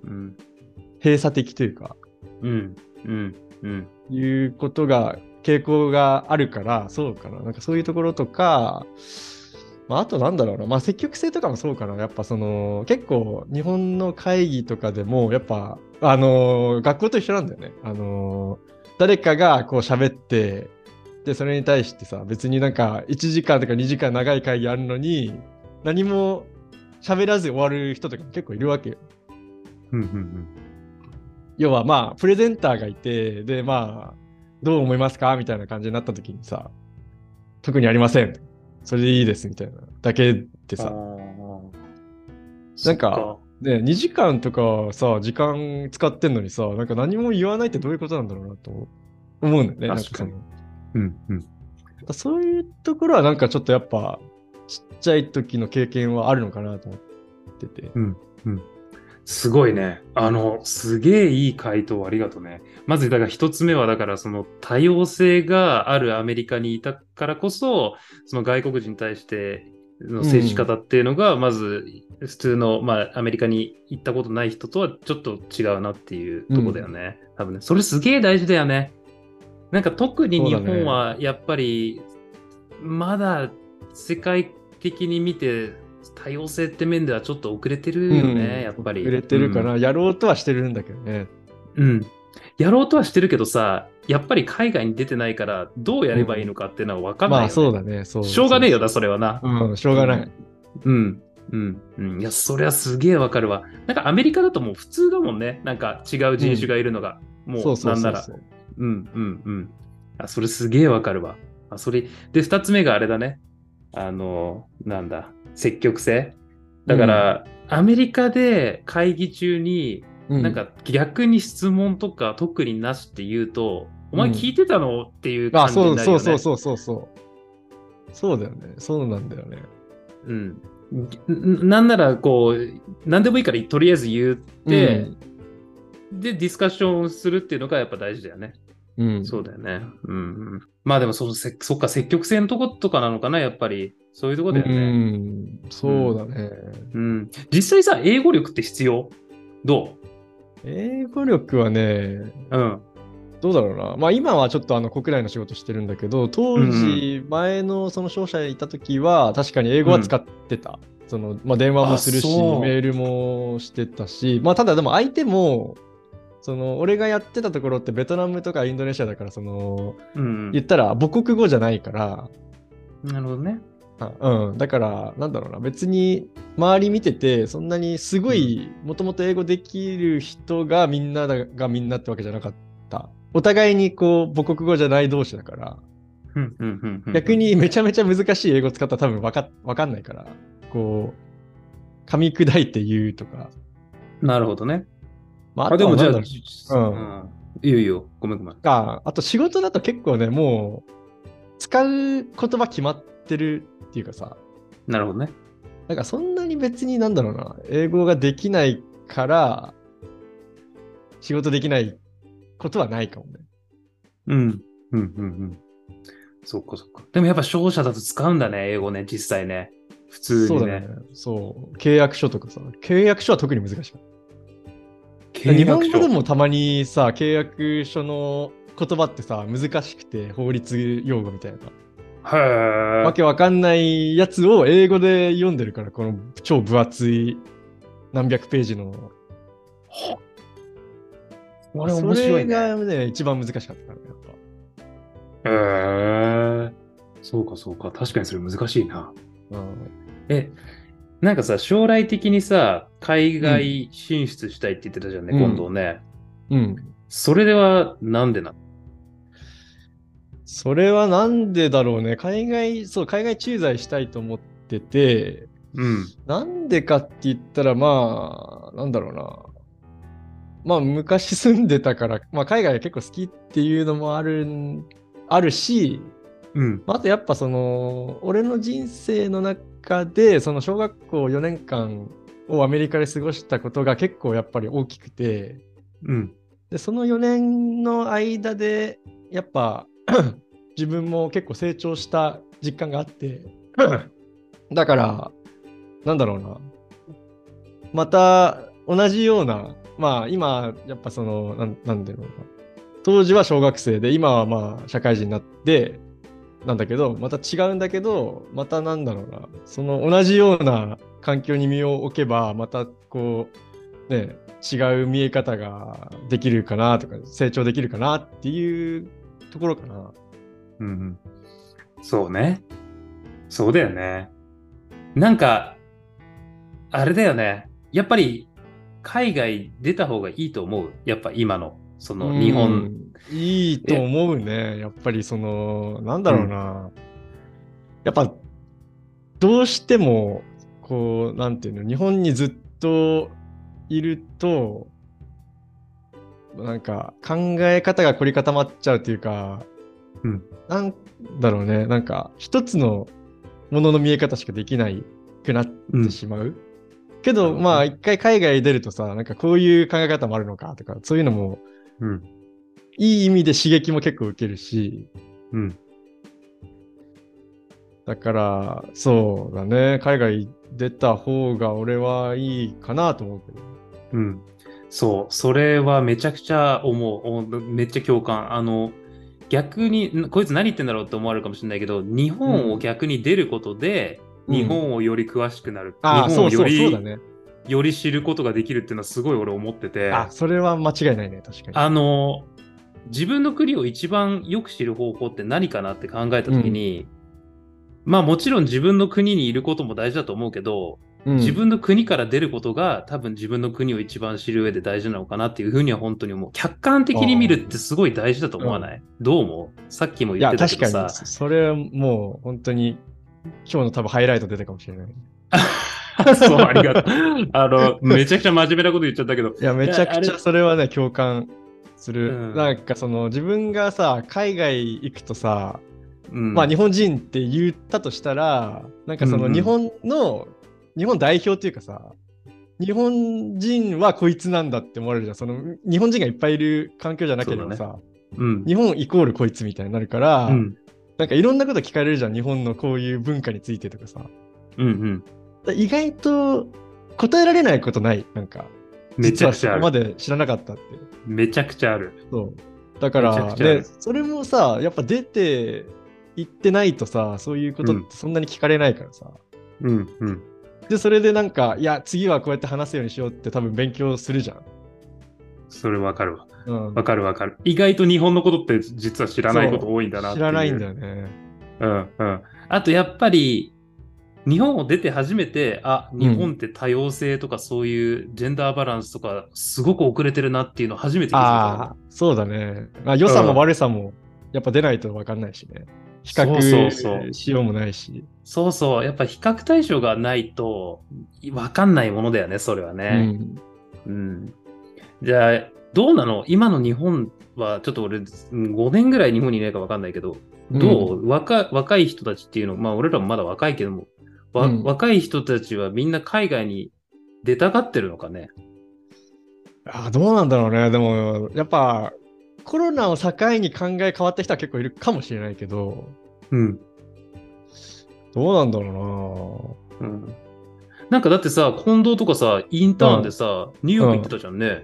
閉鎖的というか、うんうんうんうん、いうことが傾向があるからそうかななんかそういうところとかまあ、あとなんだろうな、まあ、積極性とかもそうかなやっぱその結構日本の会議とかでもやっぱ学校と一緒なんだよね誰かがこう喋ってでそれに対してさ別になんか1時間とか2時間長い会議あるのに何も喋らず終わる人とかも結構いるわけよ要はまあプレゼンターがいてでまあどう思いますかみたいな感じになった時にさ特にありませんそれでいいですみたいなだけでさなんかね、2時間とかさ、時間使ってんのにさ、なんか何も言わないってどういうことなんだろうなと思うんだよね。確かに。うんうん。そういうところはなんかちょっとやっぱちっちゃい時の経験はあるのかなと思ってて。うんうん。すごいね。すげえいい回答ありがとうね。まずだから一つ目はだからその多様性があるアメリカにいたからこそ、その外国人に対しての政治方っていうのがまず普通の、うん、まあアメリカに行ったことない人とはちょっと違うなっていうとこだよね。うん、多分ね。それすげえ大事だよね。なんか特に日本はやっぱりまだ世界的に見て多様性って面ではちょっと遅れてるよね、うん、やっぱり。遅れてるから、うん、やろうとはしてるんだけどね。うん。やろうとはしてるけどさ、やっぱり海外に出てないからどうやればいいのかっていうのは分かんないよ、ね。まあそうだね。そう。しょうがねえよな、それはな。うん、しょうがない。うん。うん。うん。いや、そりゃすげえわかるわ。なんかアメリカだともう普通だもんね。なんか違う人種がいるのが。うん、もうなんなら。そうそうそうそう。うんうんうん。あ、それすげえわかるわ。あ、それ。で、二つ目があれだね。なんだ。積極性だから、うん、アメリカで会議中に、うん、なんか逆に質問とか特になしって言うと、うん、お前聞いてたのっていう感じになるよね。そうだよね。そうなんだよね。うん。なんならこう何でもいいからとりあえず言って、うん、でディスカッションするっていうのがやっぱ大事だよね。うん、そうだよね。うん。まあでもそっか、積極性のとことかなのかな、やっぱり。そういうとこだよね。うん、そうだね。うん。実際さ、英語力って必要？どう？英語力はね、うん。どうだろうな。まあ今はちょっと国内の仕事してるんだけど、当時、前のその商社にいた時は、確かに英語は使ってた。うん、まあ電話もするし、メールもしてたし、まあただでも相手も、俺がやってたところってベトナムとかインドネシアだから、言ったら母国語じゃないから。なるほどね。うん、だからなんだろうな、別に周り見ててそんなにすごいもともと英語できる人がみんなってわけじゃなかった。お互いにこう母国語じゃない同士だから逆にめちゃめちゃ難しい英語使ったら多分わかんないから、こう噛み砕いて言うとか。なるほどね。まあ、あとはなんだろう。あ、でもじゃあ、うん、いいよいいよ、ごめん。あと仕事だと結構ね、もう使う言葉決まってるっていうかさ。なるほどね。なんかそんなに別になんだろうな、英語ができないから仕事できないことはないかもね。うん。そっか。でもやっぱ商社だと使うんだね、英語ね、実際ね。普通にね。そうだね。そう。契約書とかさ。契約書は特に難しい。日本語でもたまにさ、契約書の言葉ってさ、難しくて法律用語みたいな。わけわかんないやつを英語で読んでるから、この超分厚い何百ページの。あれ面白いね。それがね、一番難しかったからね、やっぱ。そうか。確かにそれ難しいな。うん、なんかさ、将来的にさ、海外進出したいって言ってたじゃんね、うん、今度ね。うん。それではなんでなの？それはなんでだろうね。海外駐在したいと思ってて、うん、なんでかって言ったら、まあ、なんだろうな。まあ、昔住んでたから、まあ、海外が結構好きっていうのもあるし、うん、あとやっぱ俺の人生の中で、小学校4年間をアメリカで過ごしたことが結構やっぱり大きくて、うん、で、その4年の間で、やっぱ、自分も結構成長した実感があってだからなんだろうな、また同じような、まあ今やっぱなんだろうな、当時は小学生で今はまあ社会人になってなんだけど、また違うんだけど、またなんだろうな、同じような環境に身を置けばまたこうね、違う見え方ができるかなとか、成長できるかなっていうところかな。うん。そうね。そうだよね。なんか、あれだよね。やっぱり、海外出た方がいいと思う。やっぱ今の、日本。いいと思うね。やっぱりなんだろうな。うん、やっぱ、どうしても、こう、なんていうの、日本にずっといるとなんか考え方が凝り固まっちゃうというか、うん、なんだろうね、なんか一つのものの見え方しかできないくなってしまう、うん、けどまあ一回海外出るとさ、なんかこういう考え方もあるのかとか、そういうのも、うん、いい意味で刺激も結構受けるし、うん、だからそうだね、海外出た方が俺はいいかなと思うけど、うん、そうそれはめちゃくちゃ思う、めっちゃ共感。逆にこいつ何言ってんだろうって思われるかもしれないけど、日本を逆に出ることで、うん、日本をより詳しくなる、うん、日本をより知ることができるっていうのはすごい俺思ってて、あ、それは間違いないね、確かに。自分の国を一番よく知る方法って何かなって考えた時に、うん、まあもちろん自分の国にいることも大事だと思うけど、うん、自分の国から出ることが多分自分の国を一番知る上で大事なのかなっていうふうには本当に思う。客観的に見るってすごい大事だと思わない？うん、どう思う？さっきも言ってたけどさ。いや確かにそれはもう本当に今日の多分ハイライト出たかもしれない。そう、ありがとう。めちゃくちゃ真面目なこと言っちゃったけど。いやめちゃくちゃそれはね共感する、うん。なんかその自分がさ海外行くとさ、うん、まあ日本人って言ったとしたら、なんかその日本代表っていうかさ、日本人はこいつなんだって思われるじゃん。その日本人がいっぱいいる環境じゃなければさ、う、ね、うん、日本イコールこいつみたいになるから、うん、なんかいろんなこと聞かれるじゃん。日本のこういう文化についてとかさ、うんうん、意外と答えられないことない。なんかめちゃくちゃある。実はそこまで知らなかったって。めちゃくちゃある。そう。だからでそれもさ、やっぱ出て行ってないとさ、そういうことってそんなに聞かれないからさ。うんうん。でそれでなんか、いや次はこうやって話すようにしようって多分勉強するじゃん。それわかるわ、うん、わかるわかる。意外と日本のことって実は知らないこと多いんだなっていう。知らないんだよね。うんうん。あとやっぱり日本を出て初めて、あ、日本って多様性とかそういうジェンダーバランスとかすごく遅れてるなっていうのを初めて気づいた。あ、そうだね、まあ、良さも悪さもやっぱ出ないと分かんないしね。比較しようもないし。そうそう。やっぱ比較対象がないと分かんないものだよね、それはね。うん。うん、じゃあ、どうなの？今の日本は、ちょっと俺、5年ぐらい日本にいないか分かんないけど、どう？うん、若い人たちっていうの、まあ俺らもまだ若いけども、うん、若い人たちはみんな海外に出たがってるのかね。あ、どうなんだろうね。でも、やっぱ、コロナを境に考え変わった人は結構いるかもしれないけど、うん、どうなんだろうな、うん、なんかだってさ、近藤とかさ、インターンでさ、うん、ニューヨーク行ってたじゃんね、うん、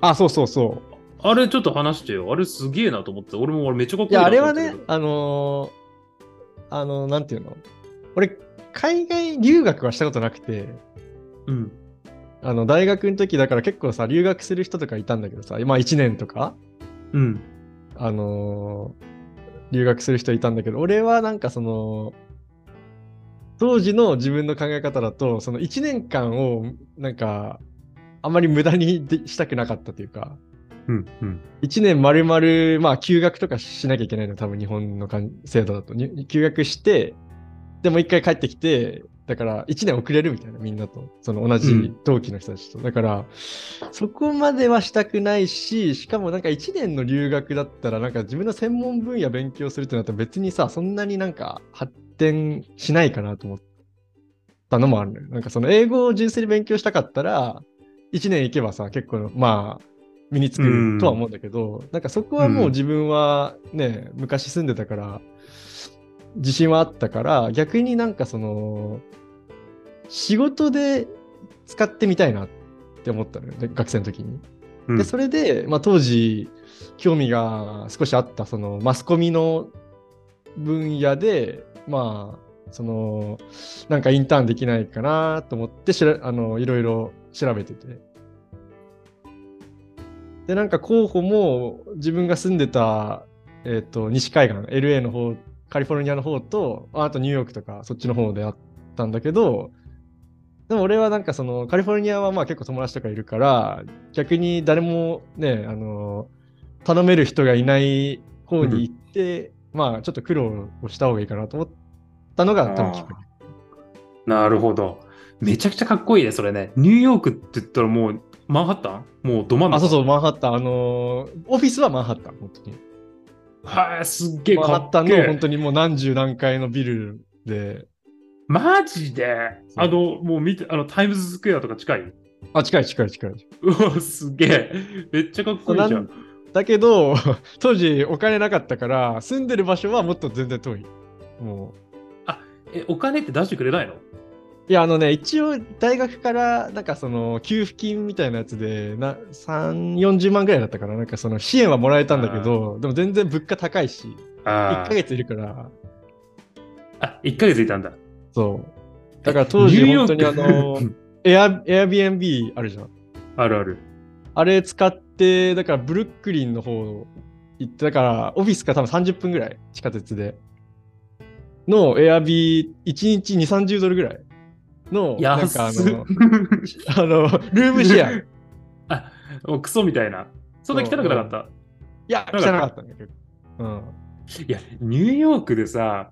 あ、そうそうそう、あれちょっと話してよ。あれすげえなと思って、俺も俺めっちゃかっこいいなと思って。いやあれはね、なんていうの、俺海外留学はしたことなくて、うん、大学の時だから結構さ、留学する人とかいたんだけどさ、今1年とか、うん、留学する人いたんだけど、俺はなんかその当時の自分の考え方だと、その1年間をなんかあんまり無駄にしたくなかったというか、うんうん、1年丸々、まあ休学とかしなきゃいけないの多分日本の制度だと、休学してでもう一回帰ってきて、だから1年遅れるみたいな、みんなとその同じ同期の人たちと、うん、だからそこまではしたくないし、しかもなんか1年の留学だったらなんか自分の専門分野勉強するってなったら別にさ、そんなになんか発展しないかなと思ったのもあるのよ。なんかその英語を純粋に勉強したかったら1年行けばさ、結構まあ身につくとは思うんだけど、うん、なんかそこはもう自分はね、うん、昔住んでたから自信はあったから、逆になんかその仕事で使ってみたいなって思ったのよ、学生の時に。うん、でそれで、まあ、当時興味が少しあったそのマスコミの分野で、まあそのなんかインターンできないかなと思っていろいろ調べてて、でなんか候補も自分が住んでた、西海岸 LA の方、カリフォルニアの方と、あとニューヨークとかそっちの方であったんだけど、でも俺はなんかそのカリフォルニアはまあ結構友達とかいるから、逆に誰もね、頼める人がいない方に行って、うん、まあちょっと苦労をした方がいいかなと思ったのが多分きっかけ。なるほど。めちゃくちゃかっこいいねそれね。ニューヨークって言ったらもうマンハッタン？もうど真ん中。あ、そうそう、マンハッタン。オフィスはマンハッタン、本当に。はい、すっげえかっけえ。マンハッタンの本当にもう何十何階のビルで。マジで？もう見て、タイムズスクエアとか近い？あ、近い。うわ、すげえ。めっちゃかっこいいじゃん。だけど、当時お金なかったから、住んでる場所はもっと全然遠い。もう。お金って出してくれないの？いや、一応大学からなんかその給付金みたいなやつで40万ぐらいだったから、なんかその支援はもらえたんだけど、でも全然物価高いし、1ヶ月いるから。あ、1ヶ月いたんだ。そうだから当時本当にAirbnb あるじゃん。あるあれ使って、だからブルックリンの方行って、だからオフィスから多分30分ぐらい地下鉄でのエアビー、1日$20-$30ぐらいの、なんかルームシェア。あ、もうクソみたいな。そんな汚くなかった？いや、汚かったんだけど。うん。いや、ニューヨークでさ、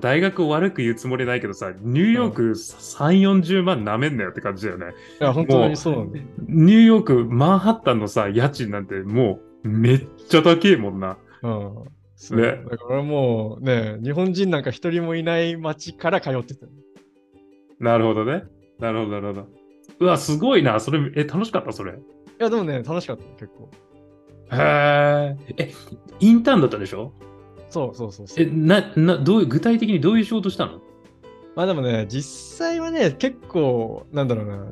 大学を悪く言うつもりないけどさ、ニューヨーク30-40万なめんなよって感じだよね。いや、本当にそうなんだ。ニューヨーク、マンハッタンのさ、家賃なんてもうめっちゃ高えもんな。うん。ね、だからもうね、日本人なんか一人もいない町から通ってた。なるほどね。なるほど。うわ、すごいな。それ、楽しかったそれ。いや、でもね、楽しかった、結構。へえ。インターンだったでしょ？そう。具体的にどういう仕事したの？まあでもね、実際はね、結構、なんだろうな、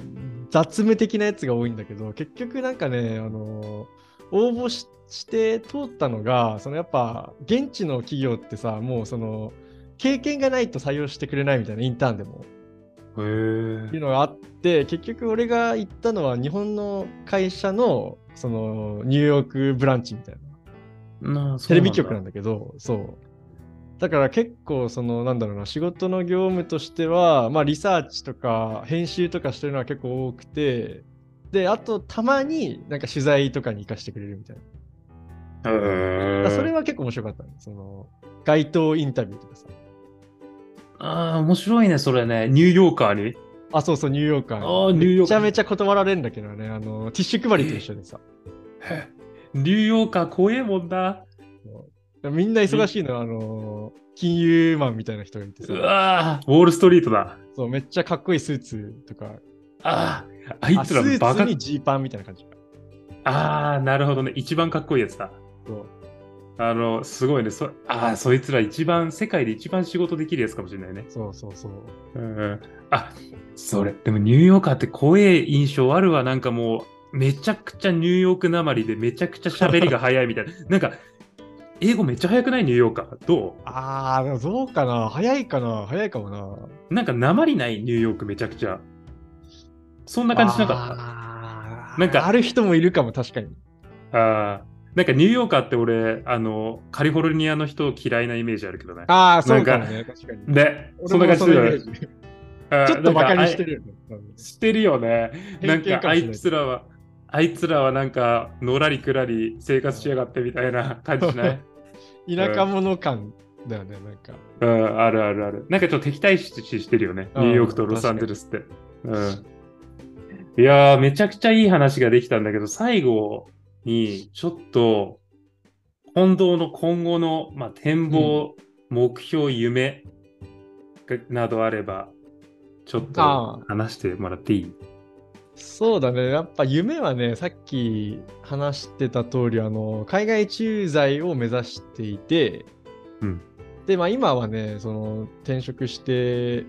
雑務的なやつが多いんだけど、結局なんかね、応募して通ったのが、やっぱ現地の企業ってさ、もう経験がないと採用してくれないみたいな、インターンでも。へー。っていうのがあって、結局俺が行ったのは日本の会社のニューヨークブランチみたいなテレビ局なんだけど、そうだから結構なんだろうな、仕事の業務としては、まあリサーチとか編集とかしてるのは結構多くて。で、あとたまになんか取材とかに行かせてくれるみたいな。それは結構面白かったね。街頭インタビューとかさ。ああ、面白いね、それね。ニューヨーカーに。あ、そう、ニューヨーカーに。めちゃめちゃ断られるんだけどね。ティッシュ配りと一緒でさ。ニューヨーカー怖えもんな。みんな忙しいのは、金融マンみたいな人がいてさ。うわー、ウォールストリートだ。そう、めっちゃかっこいいスーツとか。あいつらバカにジーパンみたいな感じ。ああ、なるほどね。一番かっこいいやつだ。そう。すごいね。そいつら世界で一番仕事できるやつかもしれないね。そう。うん。あ、それ。でもニューヨーカーって怖い印象あるわ。なんかもう、めちゃくちゃニューヨークなまりで、めちゃくちゃ喋りが早いみたいな。なんか、英語めっちゃ早くないニューヨーカー？どう？ああ、どうかな。早いかもな。なんかなまりないニューヨークめちゃくちゃ。そんな感じしなかった。なんかある人もいるかも、確かに。なんかニューヨーカーって俺、カリフォルニアの人嫌いなイメージあるけどね。ああ、そうかね、確かに。で、そんな感じだよね。ちょっとバカにしてるよね。してるよね。なんかあいつらはなんか、のらりくらり生活しやがってみたいな感じしない？田舎者感だよね、なんか。うん、ある。なんかちょっと敵対視してるよね、ニューヨークとロサンゼルスって。うん。いやー、めちゃくちゃいい話ができたんだけど、最後にちょっと近藤の今後の、まあ、展望、うん、目標、夢などあればちょっと話してもらっていい？そうだね、やっぱ夢はね、さっき話してた通り、海外駐在を目指していて、うん、で、まあ、今はね、転職して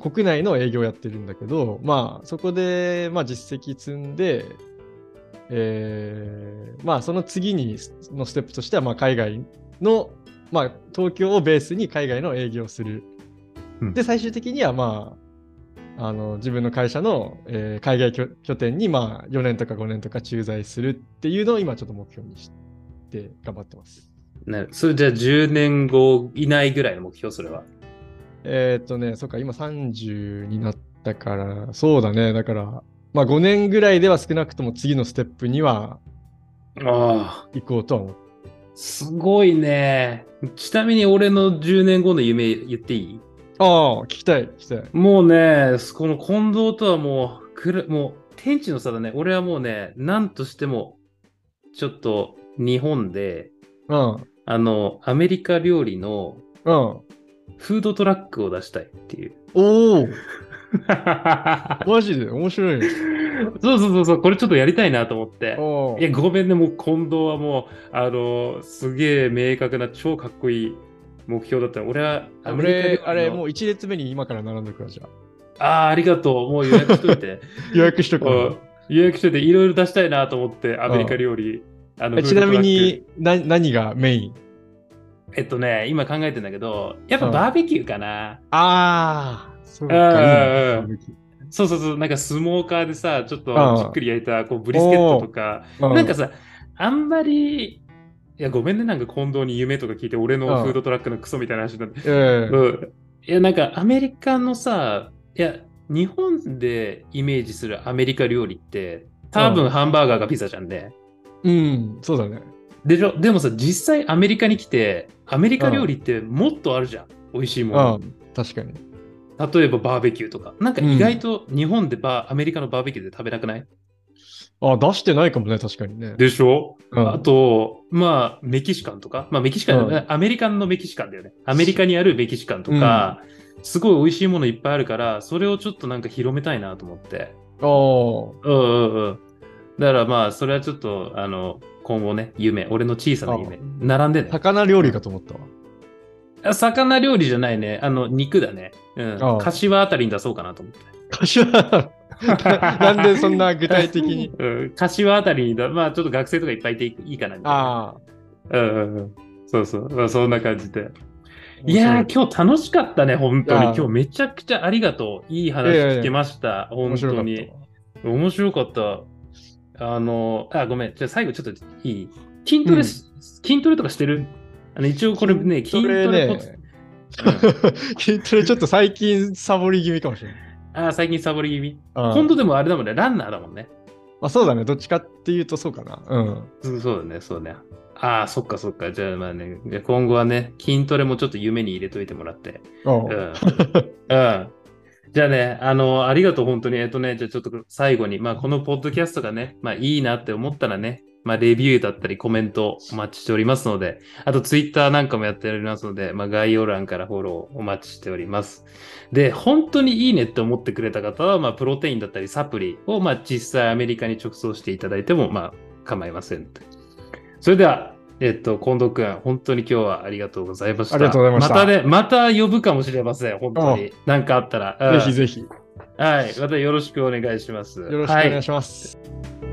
国内の営業やってるんだけど、まあ、そこで、まあ、実績積んで、まあ、その次のステップとしては、まあ、海外の、まあ、東京をベースに海外の営業をする。うん、で、最終的には、まあ、自分の会社の、海外拠点に、まあ、4年とか5年とか駐在するっていうのを今ちょっと目標にして頑張ってます。それじゃあ10年後以内ぐらいの目標、それは。そっか、今30になったから、そうだね、だから、まあ5年ぐらいでは少なくとも次のステップには、行こうとは思う。すごいね。ちなみに俺の10年後の夢言っていい？聞きたい。もうね、この近藤とはもう、天地の差だね。俺はもうね、なんとしてもちょっと日本で、うん、アメリカ料理の、うん、フードトラックを出したいっていう。おおマジで面白いね。そうそうそうそう、これちょっとやりたいなと思って。いやごめんね、もう近藤はもうすげえ明確な超かっこいい目標だった。俺はアメリカ、あれもう1列目に今から並んでくから。じゃあありがとう、もう予約しといて予約しとくわ。予約しといて、いろいろ出したいなと思って、アメリカ料理。ちなみに何がメイン？今考えてんだけど、やっぱバーベキューかな。ああ、そうか、うん、そうそうそう、なんかスモーカーでさ、ちょっとじっくり焼いたこうブリスケットとか、なんかさ、あんまり、いやごめんね、なんか近藤に夢とか聞いて、俺のフードトラックのクソみたいな話になって、うん、いやなんかアメリカのさ、いや日本でイメージするアメリカ料理って、多分ハンバーガーかピザじゃんね。うん、そうだね。でもさ、実際アメリカに来て、アメリカ料理ってもっとあるじゃん、美味しいもの。確かに。例えばバーベキューとか、なんか意外と日本でアメリカのバーベキューで食べなくない？あ、出してないかもね、確かにね。でしょ？あと、まあ、メキシカンとか、まあ、メキシカン、アメリカンのメキシカンだよね。アメリカにあるメキシカンとか、すごい美味しいものいっぱいあるから、それをちょっとなんか広めたいなと思って。ああ。うんうんうん。だからまあ、それはちょっと、今後ね、夢、俺の小さな夢、並んでね。魚料理かと思ったわ。魚料理じゃないね、肉だね。うん。柏あたりに出そうかなと思って。柏なんでそんな具体的に。うん。柏あたりにまあちょっと学生とかいっぱいいていいかなみたいな。ああ。うんうんうん。そうそう。まあ、そんな感じで。いやー、今日楽しかったね、本当に。今日めちゃくちゃありがとう。いい話聞けました。本当に。面白かった。ごめん、じゃあ最後ちょっといい？筋トレとかしてる？一応これね、筋トレちょっと最近サボり気味かもしれない。最近サボり気味。今度でもあれだもんね、ランナーだもんね。そうだね、どっちかっていうとそうかな。そうだね、そうだね。そっかそっか。じゃあまあね、今後はね、筋トレもちょっと夢に入れといてもらって。じゃあね、ありがとう、本当に。じゃあちょっと最後に、まあ、このポッドキャストがね、まあ、いいなって思ったらね、まあ、レビューだったりコメントお待ちしておりますので、あと、ツイッターなんかもやっておりますので、まあ、概要欄からフォローお待ちしております。で、本当にいいねって思ってくれた方は、まあ、プロテインだったりサプリを、まあ、実際アメリカに直送していただいても、まあ、構いません。それでは、近藤くん、本当に今日はありがとうございました。ありがとうございました。また呼ぶかもしれません、本当に。何かあったら。ぜひぜひ。はい、またよろしくお願いします。よろしくお願いします。はい。